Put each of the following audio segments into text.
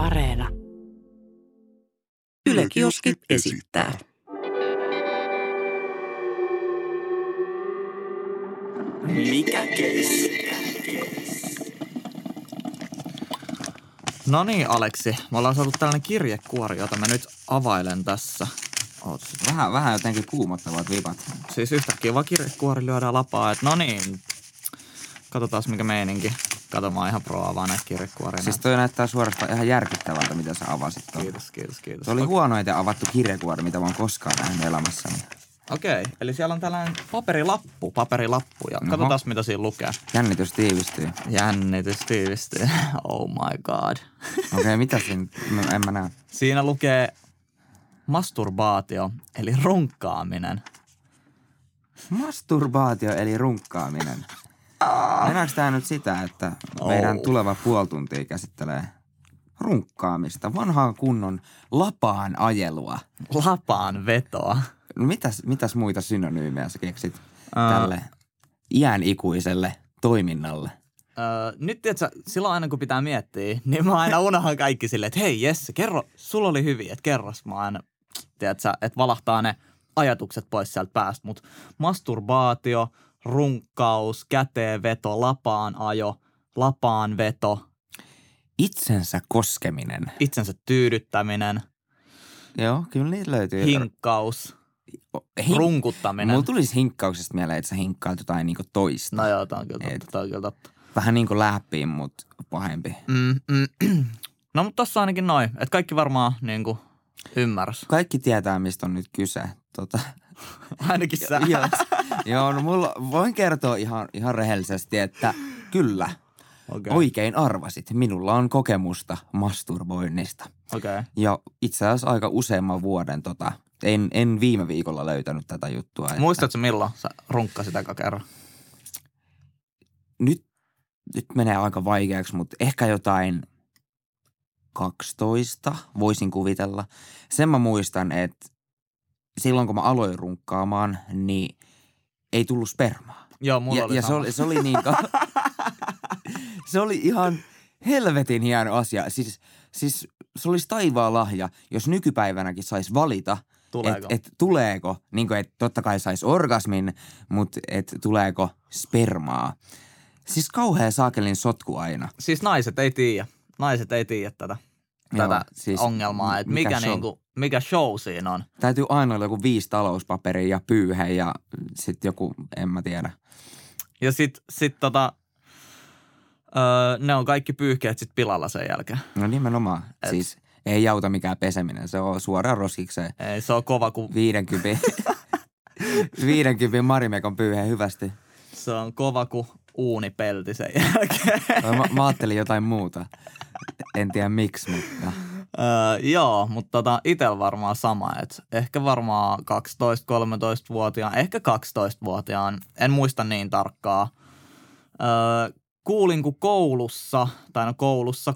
ja Areena. Yle Kioski esittää. Mikä keissi? No niin, Aleksi. Me ollaan saatu tällainen kirjekuori, jota mä nyt availen tässä. Oot vähän jotenkin kuumottavat vipat. Siis yhtäkkiä vaan kirjekuori lyödään lapaa, että no niin. Katsotaan mikä meininki. Kato, mä oon ihan pro avaa näitä kirjekuoria. Siis toi näyttää suorastaan ihan järkyttävältä, mitä sä avasit. Kiitos. Se oli huonoiten avattu kirjekuori, mitä mä oon koskaan nähnyt elämässäni. Okei, eli siellä on tällainen paperilappu ja katsotaan mitä siinä lukee. Jännitys tiivistyy. Oh my god. Okei, mitä siinä? En mä näe. Siinä lukee masturbaatio, eli runkkaaminen. Masturbaatio, eli runkkaaminen. Mennäänkö tää nyt sitä, että meidän tuleva puoli tuntia käsittelee runkkaamista, vanhaan kunnon lapaan ajelua. Lapaan vetoa. Mitäs muita synonyymejä sä keksit tälle iänikuiselle toiminnalle? Nyt tiiätkö, silloin aina kun pitää miettiä, niin mä aina unohan kaikki silleen, että hei Jesse, kerro, sulla oli hyviä, että kerros. Mä aina, tiiätkö, että valahtaa ne ajatukset pois sieltä päästä, mutta masturbaatio, runkkaus, käteenveto, lapaan-ajo, lapaan-veto. Itsensä koskeminen. Itsensä tyydyttäminen. Joo, kyllä niitä löytyy. Hinkkaus. Runkuttaminen. Mulla tulisi hinkkauksesta mieleen, että sä hinkkaat jotain niinku toista. No joo, tää on kyllä totta. Vähän niinku läppiin, mutta pahempi. No mutta tossa ainakin noin, että kaikki varmaan niinku ymmärs. Kaikki tietää, mistä on nyt kyse. Ainakin sä. Joo, no mulla voin kertoa ihan rehellisesti, että kyllä. Okay. Oikein arvasit. Minulla on kokemusta masturboinnista. Okay. Ja itse asiassa aika useamman vuoden en viime viikolla löytänyt tätä juttua. Muistatko milloin sä runkkasit eka kerran? Nyt menee aika vaikeaksi, mutta ehkä jotain 12 voisin kuvitella. Sen mä muistan, että silloin kun mä aloin runkkaamaan, niin ei tullut spermaa. Joo, mulla oli sama. Ja se oli niin se oli ihan helvetin hieno asia. Siis se olisi taivaan lahja, jos nykypäivänäkin saisi valita, että tuleeko, niin kuin, että totta kai saisi orgasmin, mutta että tuleeko spermaa. Siis kauhea saakelin sotku aina. Siis naiset ei tiedä tätä siis ongelmaa, että mikä show siinä on. Täytyy aina olla joku 5 talouspaperia ja pyyhe ja sitten joku, en mä tiedä. Ja sit ne on kaikki pyyhkeet sit pilalla sen jälkeen. No nimenomaan. Et. Siis ei auta mikään peseminen. Se on suoraan roskikseen. Ei, se on kova kuin 50 marimekon pyyhe hyvästi. Se on kova kuin uunipelti sen jälkeen. Mä ajattelin jotain muuta. En tiedä miksi, mutta joo, mutta itsellä varmaan sama, että ehkä varmaan 12-13-vuotiaan, ehkä 12-vuotiaan, en muista niin tarkkaa. Kuulin kun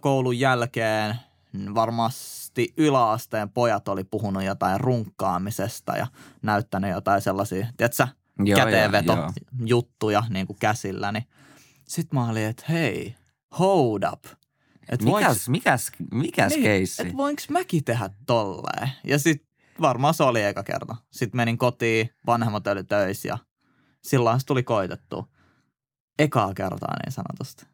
koulun jälkeen varmasti yläasteen pojat oli puhunut jotain runkkaamisesta ja näyttänyt jotain sellaisia, tiedätkö, käteenvetojuttuja niin kuin käsillä. Niin. Sitten mä olin, että hei, hold up. Mikäs keissi? Että voinko mäkin tehdä tolleen? Ja sitten varmaan se oli eka kerta. Sitten menin kotiin, vanhemmat oli töissä ja silloin se tuli koitettua. Ekaa kertaa niin sanotusti.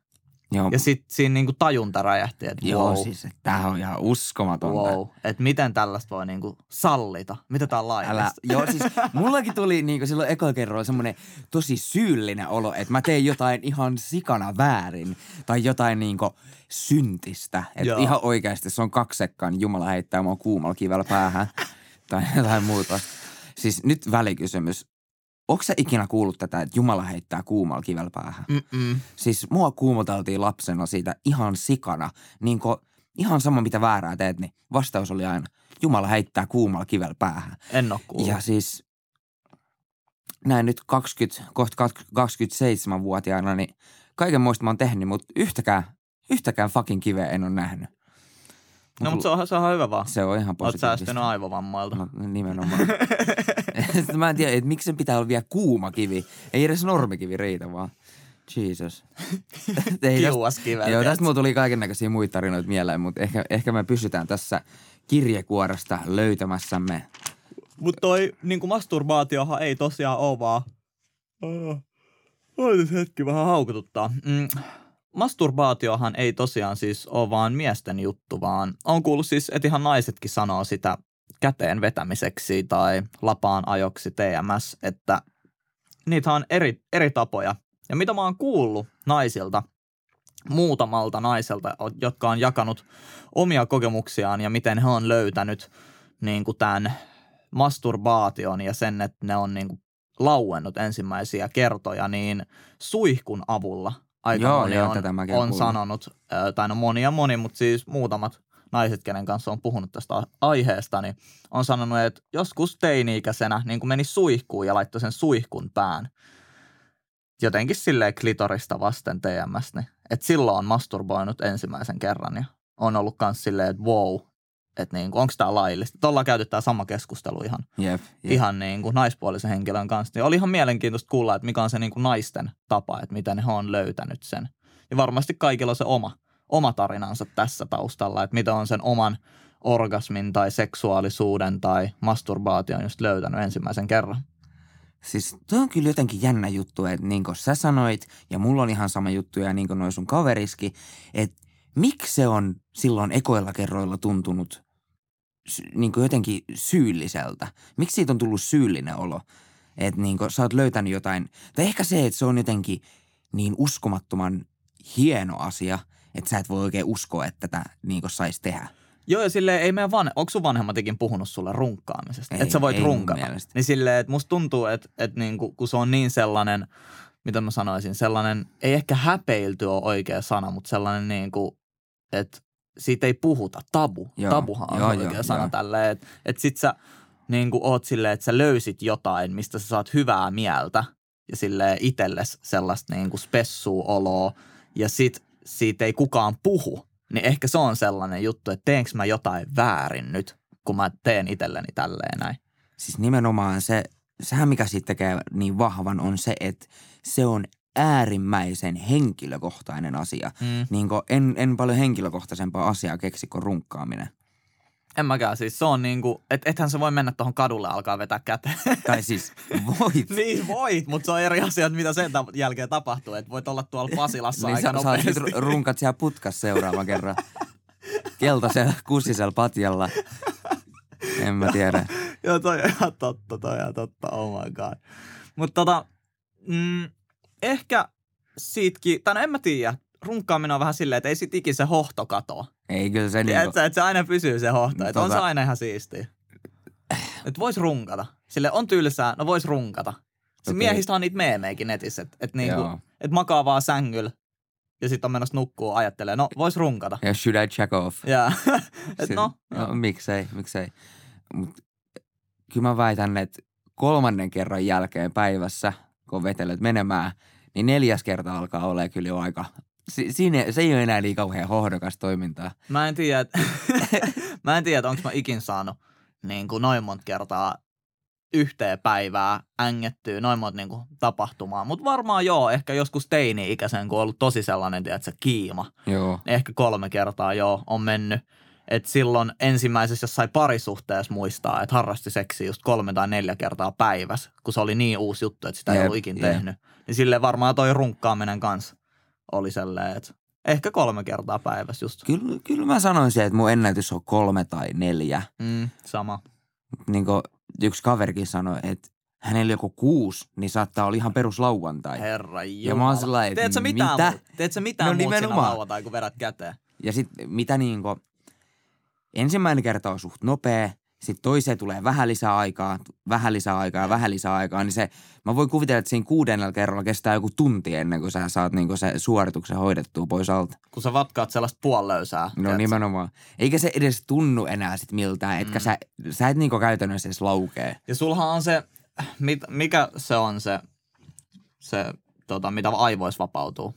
Joo. Ja sitten siinä niinku tajunta räjähti, että wow. Joo, siis että tämähän on ihan uskomatonta. Wow, että miten tällaista voi niinku sallita? Mitä tää on laillista? Joo, siis mullakin tuli niinku silloin eka kerralla semmoinen tosi syyllinen olo, että mä tein jotain ihan sikana väärin. Tai jotain niinku syntistä. Että ihan oikeasti se on kaksekkaan, Jumala heittää mua kuumalla kivellä päähän. Tai jotain muuta. Siis nyt välikysymys. Onko sä ikinä kuullut tätä, että Jumala heittää kuumalla kivellä päähän? Siis mua kuumoteltiin lapsena siitä ihan sikana. Niin ihan sama, mitä väärää teet, niin vastaus oli aina, Jumala heittää kuumalla kivellä päähän. En ole kuullut. Ja siis näin nyt 27-vuotiaana, niin kaiken muista mä oon tehnyt, mutta yhtäkään fucking kiveä en ole nähnyt. No, mutta se on hyvä vaan. Se on ihan positiivista. Oot säästynyt aivovammalta. No, nimenomaan. Mä en tiedä, että miksi sen pitää olla vielä kuuma kivi. Ei edes normikivi riitä vaan. Jesus. Kiuaskivältä. Joo, tästä mulla tuli kaikennäköisiä muita tarinoita mieleen, mutta ehkä me pysytään tässä kirjekuoresta löytämässämme. Mutta toi niinku masturbaatiohan ei tosiaan ole vaan... hetki vähän haukututtaa. Masturbaatiohan ei tosiaan siis ole vaan miesten juttu, vaan on kuullut siis, että ihan naisetkin sanoo sitä käteen vetämiseksi tai lapaan ajoksi TMS, että niitä on eri tapoja. Ja mitä mä oon kuullut naisilta, muutamalta naiselta, jotka on jakanut omia kokemuksiaan ja miten he on löytänyt niin kuin tämän masturbaation ja sen, että ne on niin kuin lauennut ensimmäisiä kertoja, niin suihkun avulla aika moni on sanonut, tai no moni, mutta siis muutamat naiset, kenen kanssa on puhunut tästä aiheesta, niin on sanonut, että joskus teini-ikäisenä niin kuin meni suihkuun ja laittoi sen suihkun pään. Jotenkin silleen klitorista vasten TMS, niin että silloin on masturboinut ensimmäisen kerran ja on ollut kans silleen, että wow, että niin onko tämä laillista. Ollaan käyty tämä sama keskustelu ihan, ihan niin kuin naispuolisen henkilön kanssa. Ja oli ihan mielenkiintoista kuulla, että mikä on se niin kuin naisten tapa, että miten he on löytänyt sen. Ja varmasti kaikilla on se oma tarinansa tässä taustalla, että mitä on sen oman orgasmin tai seksuaalisuuden tai masturbaation just löytänyt ensimmäisen kerran. Siis toi on kyllä jotenkin jännä juttu, että niin kuin sä sanoit, ja mulla on ihan sama juttu, ja niin kuin noi sun kaveriski, että miksi se on silloin ekoilla kerroilla tuntunut niin kuin jotenkin syylliseltä? Miksi siitä on tullut syyllinen olo, että niin kuin sä oot löytänyt jotain? Tai ehkä se, että se on jotenkin niin uskomattoman hieno asia, että sä et voi oikein uskoa, että tätä niin kuin saisi tehdä. Joo, ja silleen ei meidän onko sun vanhemmatikin puhunut sulle runkkaamisesta? Että sä voit runkata. Niin silleen, että musta tuntuu, että niinku, kun se on niin sellainen, mitä mä sanoisin, sellainen, ei ehkä häpeilty ole oikea sana, mutta sellainen niinku, että siitä ei puhuta. Tabu. Joo, tabuhan on oikea sana tälleen. Että sit sä niinku oot silleen, että sä löysit jotain, mistä sä saat hyvää mieltä. Ja silleen itelles sellaista niinku spessua oloa. Ja sit siitä ei kukaan puhu. Niin ehkä se on sellainen juttu, että teenkö mä jotain väärin nyt, kun mä teen itselleni tälleen näin. Siis nimenomaan sehän mikä siitä tekee niin vahvan on se, että se on äärimmäisen henkilökohtainen asia. Mm. Niin kuin en paljon henkilökohtaisempaa asiaa keksi kuin runkkaaminen. En mäkään siis. Se on niin kuin, ethän se voi mennä tuohon kadulle alkaa vetää käteen. Tai siis voit. Niin voit, mutta se on eri asiat, mitä sen jälkeen tapahtuu. Että voit olla tuolla Pasilassa niin aika nopeasti. Niin sä runkat siellä putkassa seuraavan kerran. Keltaisella kussisella patjalla. En mä tiedä. Joo, toi on ihan totta. Oh my god. Mutta ehkä siitäkin, tai no en mä tiedä. Runkkaaminen on vähän silleen, että ei sit ikin se hohto katoa. Ei kyllä se niin. Että se aina pysyy se hohto. Että on se aina ihan siistiä. Että vois runkata. Sille on tylsää, no vois runkata. Okay. Miehistä on niitä meemeikin netissä. Että niinku, et makaa vaan sängyllä. Ja sit on menossa nukkuu ajattelee, no vois runkata. Ja should I check off? Yeah. Että no. Miksei. Mut kyllä mä väitän, että 3. kerran jälkeen päivässä, kun vetelet menemään, niin 4. kerta alkaa olemaan kyllä jo aika... Se ei ole enää niin kauhean hohdokas toimintaa. Mä en tiedä, onko mä ikin saanut niin kuin noin monta kertaa yhteen päivää ängettyä, noin monta niin kuin tapahtumaa. Mutta varmaan joo, ehkä joskus teini-ikäisen, kun on ollut tosi sellainen, tiedätkö, kiima. Joo. Ehkä 3 kertaa joo on mennyt. Että silloin ensimmäisessä jossain parisuhteessa muistaa, että harrasti seksiä just 3 tai 4 kertaa päivässä, kun se oli niin uusi juttu, että sitä ei ollut ikin tehnyt. Niin silleen varmaan toi runkkaaminen kanssa. Oli sellainen, että ehkä 3 kertaa päivässä just. Kyllä mä sanoisin, että mun ennätys on 3 tai 4. Sama. Niin kuin yksi kaverikin sanoi, että hänellä joku 6, niin saattaa olla ihan peruslauantai. Herra jumala. Ja mä oon sellainen, että Teet sä mitään muuta siinä lauantai, kun verrat käteen? Ja sit mitä niinku, ensimmäinen kerta on suht nopea. Sitten toiseen tulee vähän lisää aikaa, niin se, mä voin kuvitella, että siinä 4. kerralla kestää joku tunti ennen kuin sä saat niinku se suorituksen hoidettua pois alta. Kun sä vatkaat sellaista puolilöysää. No nimenomaan. Eikä se edes tunnu enää sit miltään, etkä sä et niinku käytännössä edes laukee. Ja sulhan on se, mikä se on se mitä aivoissa vapautuu?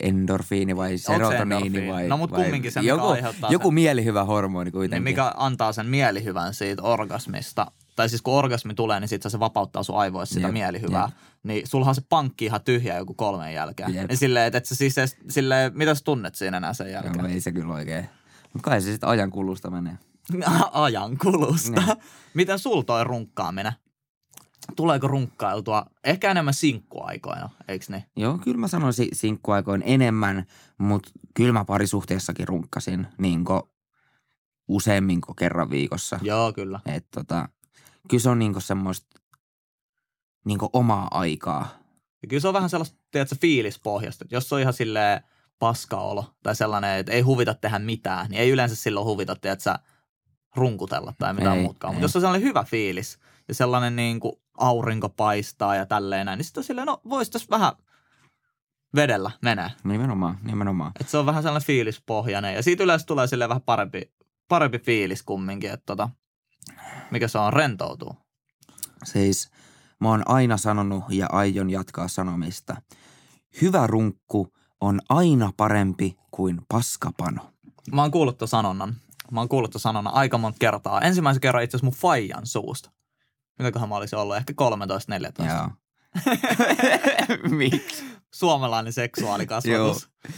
Endorfiini vai serotoniini vai... No mut kumminkin se, mikä aiheuttaa joku mielihyvä hormoni kuitenkin. Niin mikä antaa sen mielihyvän siitä orgasmista tai siis kun orgasmi tulee, niin sitten se vapauttaa sun aivoissa sitä mielihyvää. Niin sulhan se pankki ihan tyhjä joku 3 jälkeen. Niin silleen, että et sä siis silleen, mitä sä tunnet siinä enää sen jälkeen? Joo, ei se kyllä oikein. Mutta kai se sitten ajan kulusta menee. Ajan kulusta? Niin. Miten sul toi runkkaaminen? Tuleeko runkkailtua? Ehkä enemmän sinkkuaikoina, eikö niin? Joo, kyllä mä sanoisin sinkkuaikoina enemmän, mutta kyllä mä parisuhteessakin runkkasin niin useammin kuin kerran viikossa. Joo, kyllä. Et kyllä se on niin semmoista niin omaa aikaa. Ja kyllä se on vähän sellaista, tiedätkö, fiilispohjasta. Jos se on ihan silleen paskaolo tai sellainen, että ei huvita tehdä mitään, niin ei yleensä silloin huvita, tiedätkö, runkutella tai mitään muutkaan. Mutta jos on sellainen hyvä fiilis ja sellainen niin kuin aurinko paistaa ja tälleen näin, niin sitten on silleen, no vois tässä vähän vedellä menee. Nimenomaan. Että se on vähän sellainen fiilispohjainen ja siitä yleensä tulee silleen vähän parempi fiilis kumminkin, että mikä se on, rentoutuu. Siis mä oon aina sanonut ja aion jatkaa sanomista. Hyvä runkku on aina parempi kuin paskapano. Mä oon kuullut sanonnan. Aika monta kertaa. Ensimmäisen kerran itse asiassa mun faijan suusta. Mitäköhän mä olisin ollut? Ehkä 13-14. Joo. Miksi? Suomalainen seksuaalikasvatus. Joo.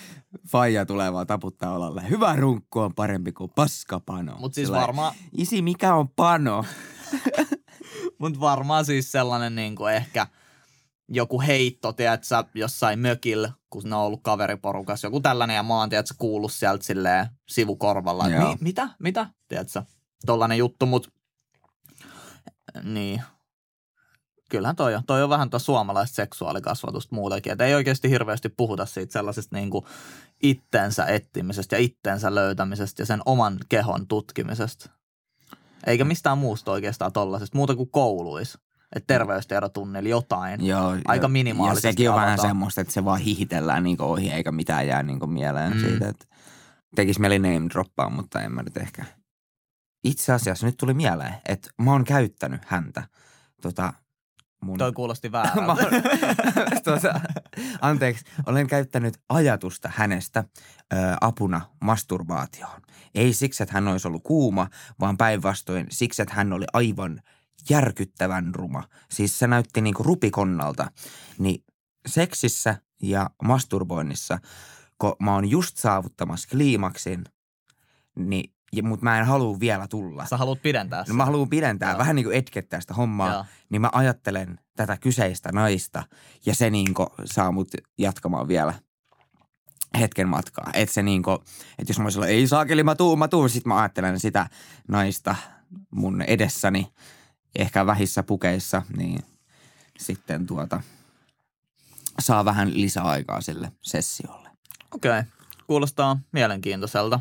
Faija tulee vaan taputtaa olalle. Hyvä runkku on parempi kuin paskapano. Mut siis varmaan... Isi, mikä on pano? Mut varmaan siis sellainen niinku ehkä joku heitto, tiedätkö, jossain mökillä, kun ne on ollut kaveriporukas. Joku tällainen ja mä oon, tiedätkö, kuullut sieltä silleen sivukorvalla. Mitä? Tiedätkö, tollainen juttu, mut... Niin. Kyllähän toi on vähän tuo suomalaista seksuaalikasvatusta muutenkin, että ei oikeasti hirveästi puhuta siitä sellaisesta niin kuin itsensä etsimisestä ja itsensä löytämisestä ja sen oman kehon tutkimisesta. Eikä mistään muusta oikeastaan tollaisesta, muuta kuin kouluissa. Että terveystiedotunnilla jotain, joo, aika minimaalisesti. Ja sekin on vähän semmoista, että se vaan hihitellään niin kuin ohi eikä mitään jää niin kuin mieleen siitä. Että tekisi mieli name droppaa, mutta en mä nyt ehkä. Itse asiassa nyt tuli mieleen, että mä oon käyttänyt häntä mun... Toi kuulosti väärältä. Anteeksi, olen käyttänyt ajatusta hänestä apuna masturbaatioon. Ei siksi, että hän olisi ollut kuuma, vaan päinvastoin siksi, että hän oli aivan järkyttävän ruma. Siis se näytti niin kuin rupikonnalta. Niin seksissä ja masturboinnissa, kun mä oon just saavuttamassa kliimaksin, niin... Mutta mä en halua vielä tulla. Sä haluat pidentää sitä. No, mä haluan pidentää, vähän niin kuin etkettää sitä hommaa. Joo. Niin mä ajattelen tätä kyseistä naista ja se niin kuin saa mut jatkamaan vielä hetken matkaa. Että se niin kuin, että jos mä olisin, ei saakeli, mä tuun. Sitten mä ajattelen sitä naista mun edessäni, ehkä vähissä pukeissa, niin sitten saa vähän lisäaikaa sille sessiolle. Okei. Kuulostaa mielenkiintoiselta.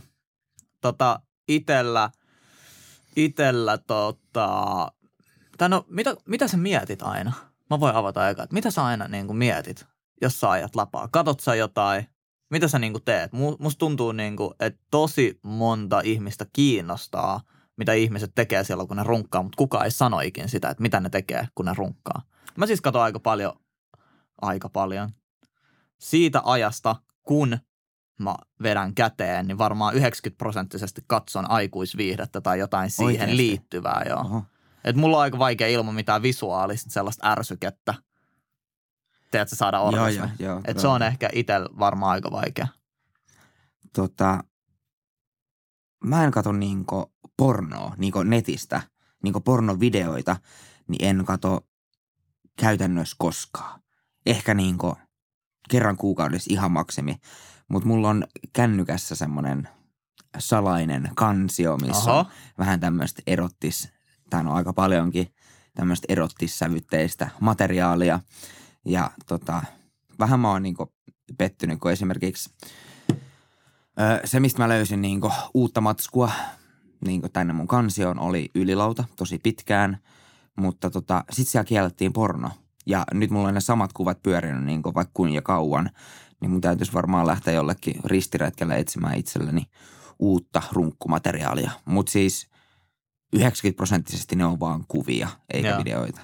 Mitä sä mietit aina? Mä voin avata eka, että mitä sä aina niin kuin mietit, jos sä ajat lapaa? Katot sä jotain? Mitä sä niin kuin teet? Musta tuntuu, niin kuin, että tosi monta ihmistä kiinnostaa, mitä ihmiset tekee silloin, kun ne runkkaa, mutta kukaan ei sano ikin sitä, että mitä ne tekee, kun ne runkkaa. Mä siis katon aika paljon siitä ajasta, kun mä vedän käteen, niin varmaan 90% katson aikuisviihdettä tai jotain siihen liittyvää. Joo. Et mulla on aika vaikea ilman mitään visuaalista sellaista ärsykettä. Teetkö saada orgasmi? Et se on ehkä itsellä varmaan aika vaikea. Mä en katso niinku pornoa niinku netistä, niinku pornovideoita, niin en katso käytännössä koskaan. Ehkä niinku kerran kuukaudessa ihan maksimi. Mutta mulla on kännykässä semmoinen salainen kansio, missä on vähän tämmöistä tai no aika paljonkin tämmöistä erottissävytteistä materiaalia. Ja vähän mä oon niinku pettynyt, kun esimerkiksi se, mistä mä löysin niinku uutta matskua niinku tänne mun kansioon, oli ylilauta tosi pitkään. Mutta sit siellä kiellettiin porno. Ja nyt mulla on ne samat kuvat pyörinyt niinku vaikka kuin ja kauan. Niin mun täytyisi varmaan lähteä jollekin ristiretkelle etsimään itselleni uutta runkkumateriaalia. Mutta siis 90% ne on vaan kuvia, eikä videoita.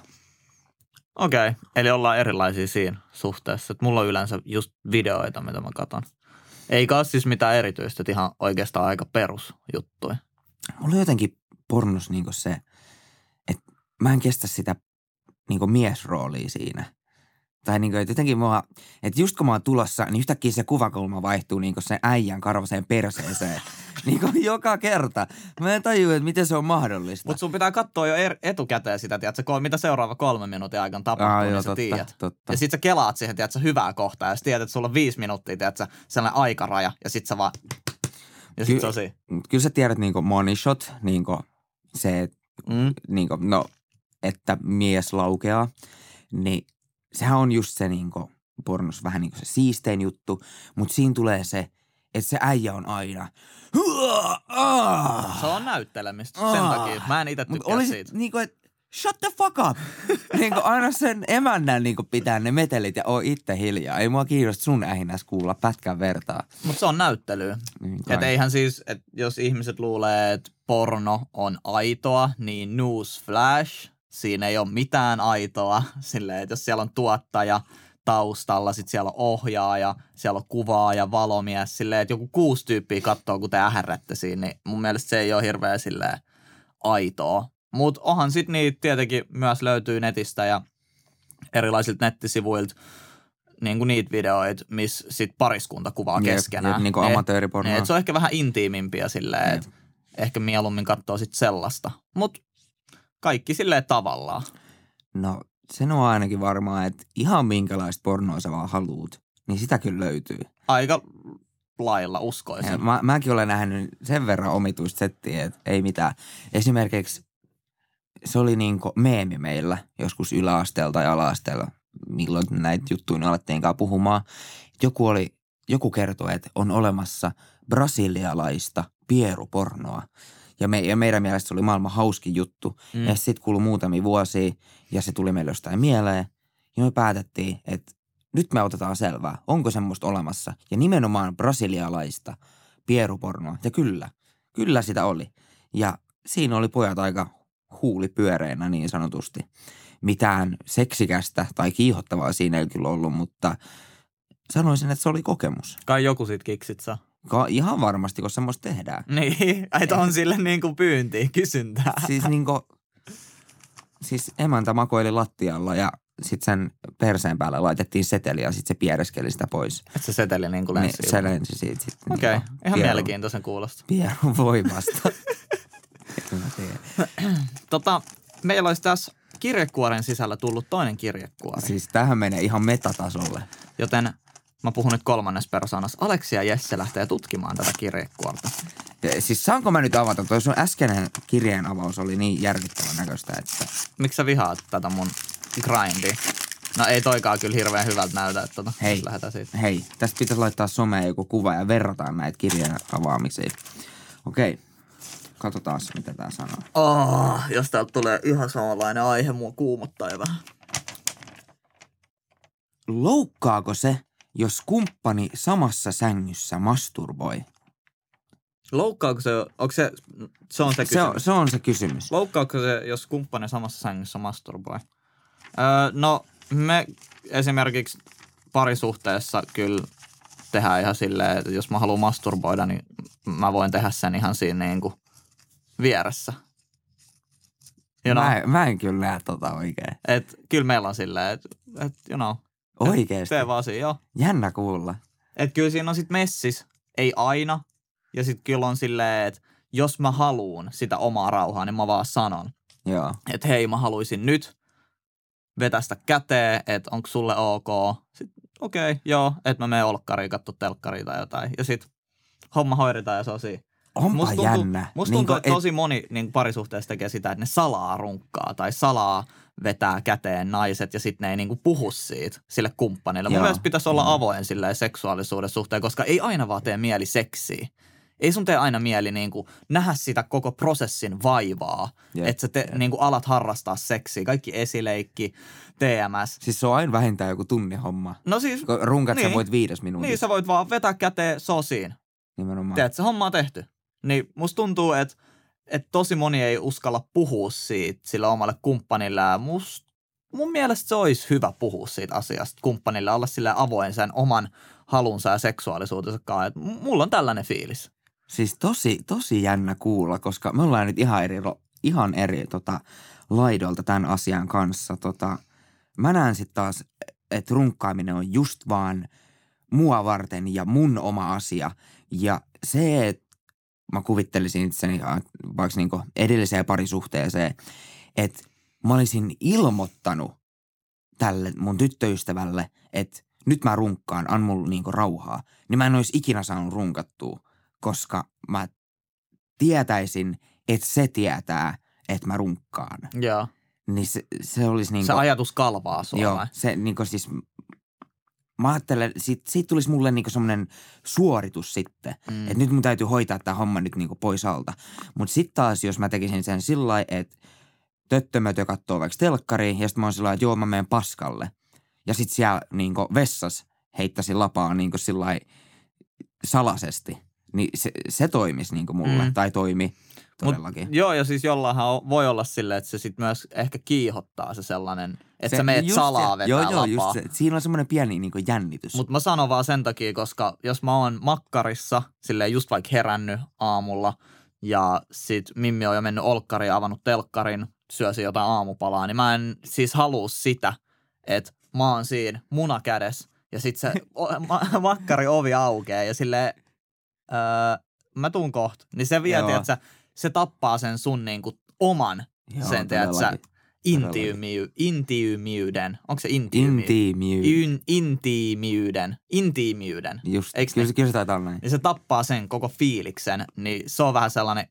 Okei, eli ollaan erilaisia siinä suhteessa. Et mulla on yleensä just videoita, mitä mä katon. Eikä ole siis mitään erityistä, että ihan oikeastaan aika perusjuttuja. Mulla on jotenkin pornos niinku se, että mä en kestä sitä niinku miesroolia siinä. Tai niinku jotenkin mua, että just kun mä oon tulossa, niin yhtäkkiä se kuvakulma vaihtuu niinku sen äijän karvaseen perseeseen. Niinku joka kerta. Mä en tajua, että miten se on mahdollista. Mut sun pitää katsoa jo etukäteen sitä, tiiätkö, mitä seuraava 3 minuutin aikana tapahtuu, niin joo, sä tiedät. Totta. Ja sit sä kelaat siihen, tiiätkö, hyvää kohtaa. Ja sä tiedät, että sulla on 5 minuuttia, tiiätkö, sellainen aikaraja. Ja sit sä vaan... Ja sit se on siinä. Kyllä sä tiedät niinku money shot, niinku se, niinku, no, että mies laukeaa, niin... Sehän on just se niinku pornos vähän niinku se siistein juttu, mutta siinä tulee se, että se äijä on aina. Se on näyttelemistä sen takia. Mä en itse tykkää siitä. Niinku, että shut the fuck up. Niinku aina sen emännän niinku pitää ne metelit ja oo itse hiljaa. Ei mua kiinnosta sun ähinäs kuulla pätkän vertaa. Mutta se on näyttelyä. Niin, et eihän siis, että jos ihmiset luulee, että porno on aitoa, niin newsflash. Siinä ei ole mitään aitoa, silleen, että jos siellä on tuottaja taustalla, sitten siellä on ohjaaja, siellä on kuvaaja, valomies, silleen, että joku 6 tyyppiä katsoo, kun te ähärrätte siinä, niin mun mielestä se ei ole hirveän silleen aitoa. Mutta onhan sitten niitä tietenkin myös löytyy netistä ja erilaisilta nettisivuilta niinku niitä videoita, missä sit pariskunta kuvaa keskenään. Jep, niinku amatööripornoa. Se on ehkä vähän intiimimpiä silleen, että ehkä mieluummin katsoo sitten sellaista. Mut kaikki silleen tavallaan. No, sen on ainakin varmaa, että ihan minkälaista pornoa sä vaan haluut, niin sitä kyllä löytyy. Aika lailla uskoisin. Mäkin olen nähnyt sen verran omituista settiä, että ei mitään. Esimerkiksi se oli niinku meemi meillä joskus yläasteella tai ala-asteella, milloin näitä juttuja alettiinkaan puhumaan. Joku kertoi, että on olemassa brasilialaista pierupornoa. Ja meidän mielestä se oli maailman hauskin juttu. Ja sitten kului muutamia vuosia ja se tuli meille jostain mieleen. Ja me päätettiin, että nyt me otetaan selvää, onko semmoista olemassa. Ja nimenomaan brasilialaista pierupornoa. Ja kyllä sitä oli. Ja siinä oli pojat aika huulipyöreinä niin sanotusti. Mitään seksikästä tai kiihottavaa siinä ei kyllä ollut, mutta sanoisin, että se oli kokemus. Kai joku siitä kiksit saa. Ihan varmasti, kun semmoista tehdään. Niin, että on sille niinku pyyntiä, kysyntää. Siis niinku, emäntä makoili lattialla ja sit sen perseen päälle laitettiin seteli ja sit se piereskeli sitä pois. Et se seteli niinku lensi? Niin, se lensi siitä. Okei, okay. Niin, ihan mielenkiintoisen kuulosta. Pierun voimasta. Meillä olisi tässä kirjekuoren sisällä tullut toinen kirjekuori. Siis tämähän menee ihan metatasolle. Joten... Mä puhun nyt 3. persoonassa. Aleksi ja Jesse lähtee tutkimaan tätä kirjekuorta. Siis saanko mä nyt avata? Toi sun äskeinen kirjeen avaus oli niin järkyttävän näköistä, että... Miksi sä vihaat tätä mun grindia? No ei toikaan kyllä hirveän hyvältä näytä, että hei, lähdetään siitä. Hei, tästä pitäisi laittaa someen joku kuva ja verrataan näitä kirjeen avaamisia. Okei, katsotaan mitä tää sanoo. Oh, jos täältä tulee ihan samanlainen aihe, mua kuumottaa jo vähän. Loukkaako se, jos kumppani samassa sängyssä masturboi? Loukkaako se, onko se on se kysymys? Se on se kysymys. Loukkaako se, jos kumppani samassa sängyssä masturboi? No, me esimerkiksi parisuhteessa kyllä tehdään ihan silleen, että jos mä haluan masturboida, niin mä voin tehdä sen ihan siinä niin kuin vieressä. You know? Mä en kyllä näe tota oikein. Kyllä meillä on silleen, että you know. Oikeesti? Tee vaan siinä, joo. Jännä kuulla. Että kyllä siinä on sit messis, ei aina. Ja sit kyllä on silleen, että jos mä haluun sitä omaa rauhaa, niin mä vaan sanon. Joo. Että hei, mä haluisin nyt vetästä käteen, että onko sulle ok. Sitten okei, joo, että mä menen olkkariin, katso telkkariin tai jotain. Ja sit homma hoidetaan ja se on siinä. Onpa musta tuntuu, jännä. Musta tuntuu, että tosi moni niin parisuhteessa tekee sitä, että ne salaa runkkaa tai salaa vetää käteen naiset ja sitten ne ei niinku puhu siitä sille kumppanille. Mun mielestä pitäisi olla avoin silleen seksuaalisuuden suhteen, koska ei aina vaan tee mieli seksiä. Ei sun tee aina mieli niinku nähdä sitä koko prosessin vaivaa, että sä niinku alat harrastaa seksiä. Kaikki esileikki, TMS. Siis se on aina vähintään joku tunnihomma. No siis... Runkat niin, sä voit 5 minuutissa. Niin, sä voit vaan vetää käteen sosiin. Nimenomaan. Tiedät, se homma on tehty. Niin musta tuntuu, että tosi moni ei uskalla puhua siitä sillä omalle kumppanille. Mun mielestä se olisi hyvä puhua siitä asiasta kumppanille, olla sillä avoin sen oman halunsa ja seksuaalisuutensa kanssa. Mulla on tällainen fiilis. Siis tosi jännä kuulla, koska me ollaan nyt ihan eri laidolta tämän asian kanssa. Mä näen sitten taas, että runkkaaminen on just vaan mua varten ja mun oma asia. Ja se, että mä kuvittelisin itseni vaikka niinku edelliseen parisuhteeseen, että mä olisin ilmoittanut tälle mun tyttöystävälle, että nyt mä runkkaan, anna mulle niinku rauhaa. Niin mä en olisi ikinä saanut runkattua, koska mä tietäisin, että se tietää, että mä runkkaan. Joo. Niin se olisi niinku... Se ajatus kalvaa sua. Joo, se niinku siis... Mä ajattelen, siitä tulisi mulle niinku semmoinen suoritus sitten, että nyt mun täytyy hoitaa tämä homma nyt niinku pois alta. Mutta sitten taas, jos mä tekisin sen sillä lailla, että töttömötö kattoo vaikka telkkariin ja sitten mä oon sillä lailla, että joo mä menen paskalle. Ja sitten siellä niinku vessas heittäisin lapaa niinku sillä lailla salaisesti. Niin se toimisi niinku mulle tai toimi todellakin. Joo ja siis jollainhan voi olla silleen, että se sitten myös ehkä kiihottaa se sellainen... Että sä meet salaa vetää lapaa. Joo, just se. Siinä on semmoinen pieni niin kuin jännitys. Mutta mä sanon vaan sen takia, koska jos mä oon makkarissa, silleen just vaikka herännyt aamulla, ja sit Mimmi on jo mennyt olkkariin, avannut telkkarin, syösi jotain aamupalaa, niin mä en siis halua sitä, että mä oon siinä munakädessä, ja sit se makkari ovi aukeaa, ja silleen mä tuun kohta. Niin se vietii, että se tappaa sen sun niin kuin oman sen, että sä... Intiimiyden. Onko se intiimiyden. Just, kyllä se taitaa näin. Niin se tappaa sen koko fiiliksen, niin se on vähän sellainen,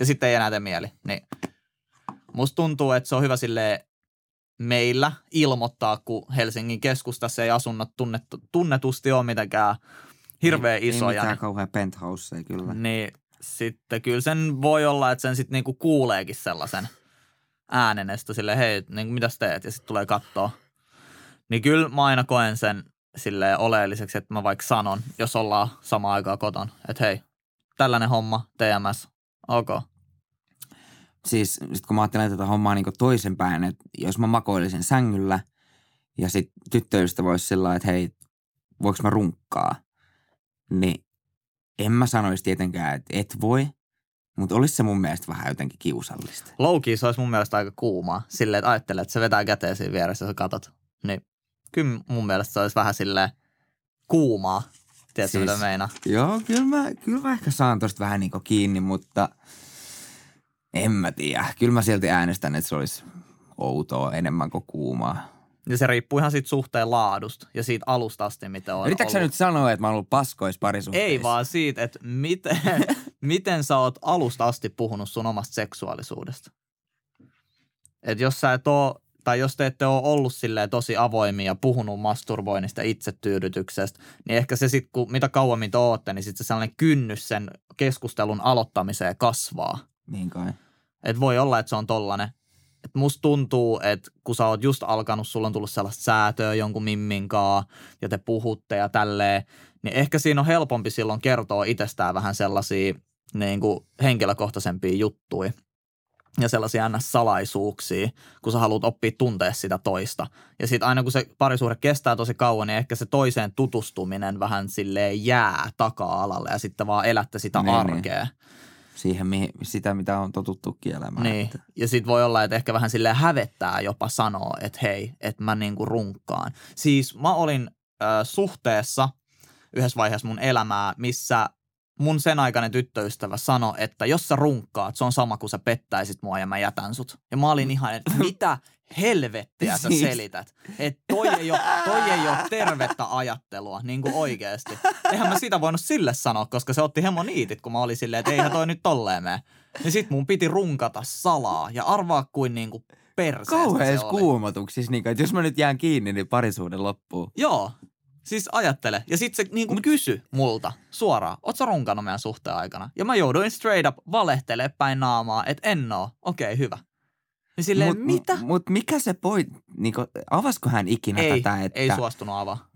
ja sitten ei enää tee mieli. Niin. Musta tuntuu, että se on hyvä silleen meillä ilmoittaa, kun Helsingin keskustassa ei asunnot tunnetusti ole mitenkään hirveän isoja. Ei mitään kauhean penthouse, ei kyllä. Niin sitten kyllä sen voi olla, että sen sitten niinku kuuleekin sellaisen äänenestä silleen, hei, niin mitäs teet? Ja sitten tulee katsoa. Niin kyllä mä aina koen sen silleen oleelliseksi, että mä vaikka sanon, jos ollaan samaan aikaan kotona, että hei, tällainen homma, TMS, ok. Siis sit kun mä ajattelen tätä hommaa niin toisen päin, että jos mä makoilisin sängyllä ja sit tyttöystä voisi sillä lailla, että hei, voiko mä runkkaa? Niin en mä sanoisi tietenkään, että et voi. Mutta olisi se mun mielestä vähän jotenkin kiusallista. Low-key se olisi mun mielestä aika kuumaa. Silleen, että ajattelee, että se vetää käteen siinä vieressä ja sä katot. Niin kyllä mun mielestä se olisi vähän silleen kuumaa. Tiedätkö siis, mitä meinaa? Joo, kyllä mä ehkä saan tosta vähän niinku kiinni, mutta en mä tiedä. Kyllä mä silti äänestän, että se olisi outoa enemmän kuin kuumaa. Ja se riippuu ihan siitä suhteen laadusta ja siitä alusta asti, mitä on. Yritätkö sä nyt sanoa, että mä oon ollut paskois parisuhteissa? Ei vaan siitä, että miten sä oot alusta asti puhunut sun omasta seksuaalisuudesta. Että jos sä et oo, tai jos te ette oo ollut silleen tosi avoimia ja puhunut masturboinnista, itsetyydytyksestä, niin ehkä se sit, kun mitä kauemmin te ootte, niin sit se sellainen kynnys sen keskustelun aloittamiseen kasvaa. Niin kai. Et voi olla, että se on tollanen. Et musta tuntuu, että kun sä oot just alkanut, sulla on tullut sellaista säätöä jonkun mimminkaan ja te puhutte ja tälleen, niin ehkä siinä on helpompi silloin kertoa itsestään vähän sellaisia niin kuin henkilökohtaisempia juttuja ja sellaisia NS-salaisuuksia, kun sä haluat oppia tuntea sitä toista. Ja sit aina kun se parisuhde kestää tosi kauan, niin ehkä se toiseen tutustuminen vähän silleen jää taka-alalle ja sitten vaan elätte sitä arkea. Siihen, sitä, mitä on totuttu kielämään. Niin, että. Ja sit voi olla, että ehkä vähän silleen hävettää jopa sanoa, että hei, että mä niinku runkkaan. Siis mä olin suhteessa yhdessä vaiheessa mun elämää, missä mun sen aikainen tyttöystävä sanoi, että jos sä runkkaat, se on sama kuin sä pettäisit mua ja mä jätän sut. Ja mä olin ihan, että mitä helvettiä sä selität? Että toi ei ole tervettä ajattelua, niin kuin oikeesti. Eihän mä sitä voinut sille sanoa, koska se otti hemon niitit, kun mä olin silleen, että eihän toi nyt tolleen mene. Niin sit mun piti runkata salaa ja arvaa kuin niinku perseestä se oli. Kauhees kuumotuksissa, niin että jos mä nyt jään kiinni, niin parisuuden loppuu. Joo. Siis ajattele. Ja sit se niinku kysy multa suoraan, oot sä runkannut meidän suhteen aikana? Ja mä jouduin straight up valehtelee päin naamaa, että en oo. Okei, hyvä. Niin silleen, mitä? Mutta mikä se pointti, niinku, avasko hän ikinä tätä, että... Ei suostunut avaa.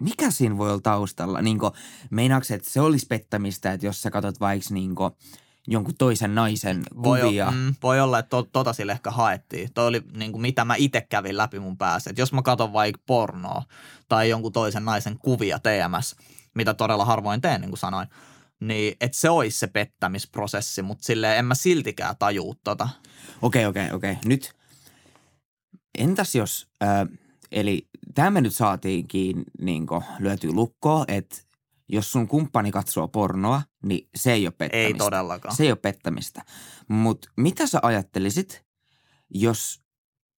Mikä siinä voi olla taustalla? Niinku, meinaatko, että se olisi pettämistä, että jos sä katsot vaikka niinku jonkun toisen naisen kuvia. Voi olla, että tota sille ehkä haettiin. Toi oli niin kuin, mitä mä itse kävin läpi mun päässä. Et jos mä katson vaikka pornoa tai jonkun toisen naisen kuvia TMS, mitä todella harvoin teen, niin kuin sanoin, niin että se olisi se pettämisprosessi, mutta silleen en mä siltikään tajuu tota. Okei. Nyt entäs jos, eli tämä me nyt saatiinkin niinku lyötyä lukkoon, että jos sun kumppani katsoo pornoa, niin se ei ole pettämistä. Ei todellakaan. Se ei ole pettämistä. Mutta mitä sä ajattelisit, jos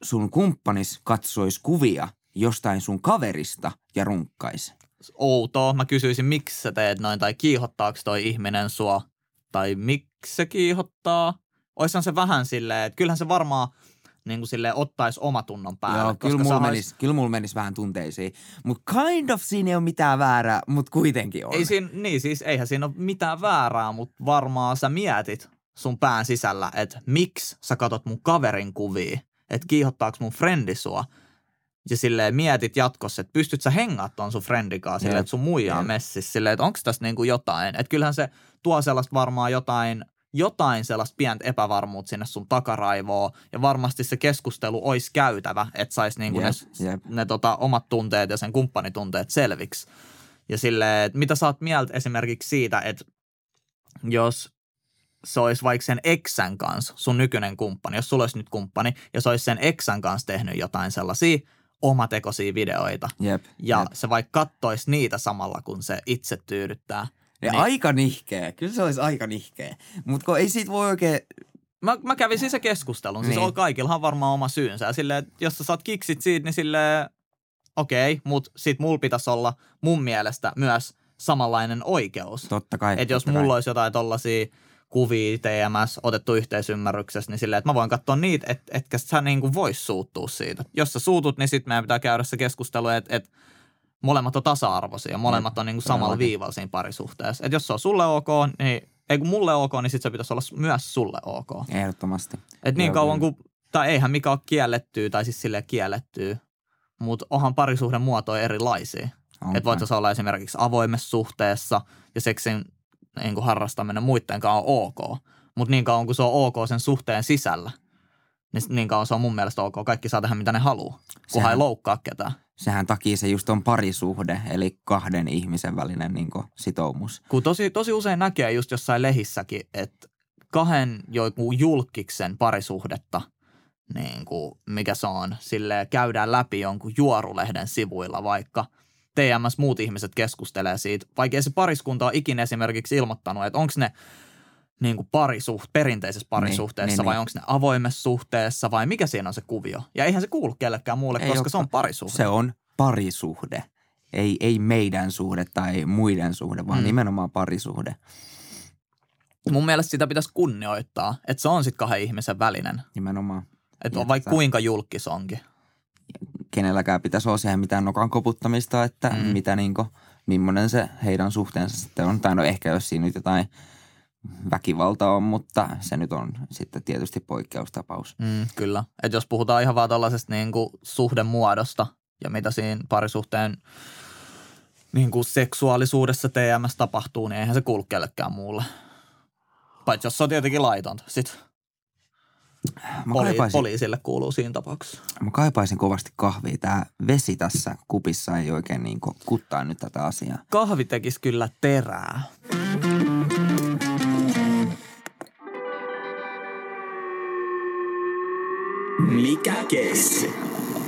sun kumppanis katsoisi kuvia jostain sun kaverista ja runkkaisi? Outoa. Mä kysyisin, miksi sä teet noin tai kiihottaako toi ihminen sua tai miksi se kiihottaa. Oishan se vähän silleen, että kyllähän se varmaan niin kuin silleen ottaisi omatunnon päälle. Joo, koska kyllä mulla menisi vähän tunteisiin. Mutta kind of siinä ei ole mitään väärää, mutta kuitenkin on. Ei siinä, niin siis eihän siinä ole mitään väärää, mutta varmaan sä mietit sun pään sisällä, että miksi sä katot mun kaverin kuvia, että kiihottaako mun frendi sua. Ja silleen mietit jatkossa, että pystyt sä hengaa ton sun frendikaa silleen, että sun muijaa messissä silleen, että onko tässä niinku jotain. Että kyllähän se tuo sellaista varmaan jotain sellaista pientä epävarmuutta sinne sun takaraivoon. Ja varmasti se keskustelu olisi käytävä, että saisi niinku ne omat tunteet ja sen kumppanitunteet selviksi. Ja silleen, että mitä sä oot mieltä esimerkiksi siitä, että jos se olisi vaikka sen eksän kanssa, sun nykyinen kumppani, jos sulla olisi nyt kumppani, ja se olisi sen eksän kanssa tehnyt jotain sellaisia omatekoisia videoita. Jep. Se vaikka kattoisi niitä samalla, kun se itse tyydyttää. Niin. Aika nihkeä. Kyllä se olisi aika nihkeä. Mutta ei siitä voi oikein... Mä kävin siis se keskustelun. Niin. Siis kaikillahan varmaan oma syynsä. Silleen, jos sä saat kiksit siitä, niin silleen okei, mutta sit mulla pitäisi olla mun mielestä myös samanlainen oikeus. Totta kai. Että jos mulla olisi jotain tollaisia kuvia TMS otettu yhteisymmärryksessä, niin silleen, että mä voin katsoa niitä, etkä sä niinku vois suuttua siitä. Jos sä suutut, niin sit meidän pitää käydä se keskustelu, että molemmat on tasa-arvoisia, molemmat on niinku samalla viivalla siinä parisuhteessa. Että jos se on sulle ok, niin ei kun mulle ok, niin sit se pitäisi olla myös sulle ok. Ehdottomasti. Että niin kauan kuin, tai eihän mikä ole kiellettyä, tai siis silleen kiellettyä, mutta onhan parisuhden muotoja erilaisia. Että voitaisi olla esimerkiksi avoimessa suhteessa ja seksin niin harrastaminen muittenkaan on ok. Mutta niin kauan kuin se on ok sen suhteen sisällä, niin kauan se on mun mielestä ok. Kaikki saa tehdä mitä ne haluaa, kunhan ei loukkaa ketään. Sehän takia se just on parisuhde, eli kahden ihmisen välinen niin kuin sitoumus. Kun tosi usein näkee just jossain lehissäkin, että kahden joku julkiksen parisuhdetta, niin kuin mikä se on, silleen käydään läpi jonkun juorulehden sivuilla vaikka. TMS muut ihmiset keskustelee siitä, vaikka se pariskunta on ikinä esimerkiksi ilmoittanut, että onko ne niin kuin perinteisessä parisuhteessa vai onko ne avoimessa suhteessa vai mikä siinä on se kuvio. Ja eihän se kuulu kellekään muulle, ei koska se on parisuhde. Se on parisuhde. Ei meidän suhde tai muiden suhde, vaan nimenomaan parisuhde. Mun mielestä sitä pitäisi kunnioittaa, että se on sitten kahden ihmisen välinen. Nimenomaan. Että on vaikka kuinka julkis onkin. Kenelläkään pitäisi olla siihen mitään nokan koputtamista, että mitä niinku, millainen se heidän suhteensa sitten on. Tai no ehkä jos siinä nyt jotain väkivalta on, mutta se nyt on sitten tietysti poikkeustapaus. Kyllä. Että jos puhutaan ihan vaan tällaisesta niinku suhdemuodosta ja mitä siinä parisuhteen niinku seksuaalisuudessa TMS tapahtuu, niin eihän se kuulu kellekään muulle. Paitsi jos se on tietenkin laitonta sitten. Poliisille kuuluu siinä tapauksessa. Mä kaipaisin kovasti kahvia. Tää vesi tässä kupissa ei oikein niin kuttaa nyt tätä asiaa. Kahvi tekisi kyllä terää. Mikä keissi?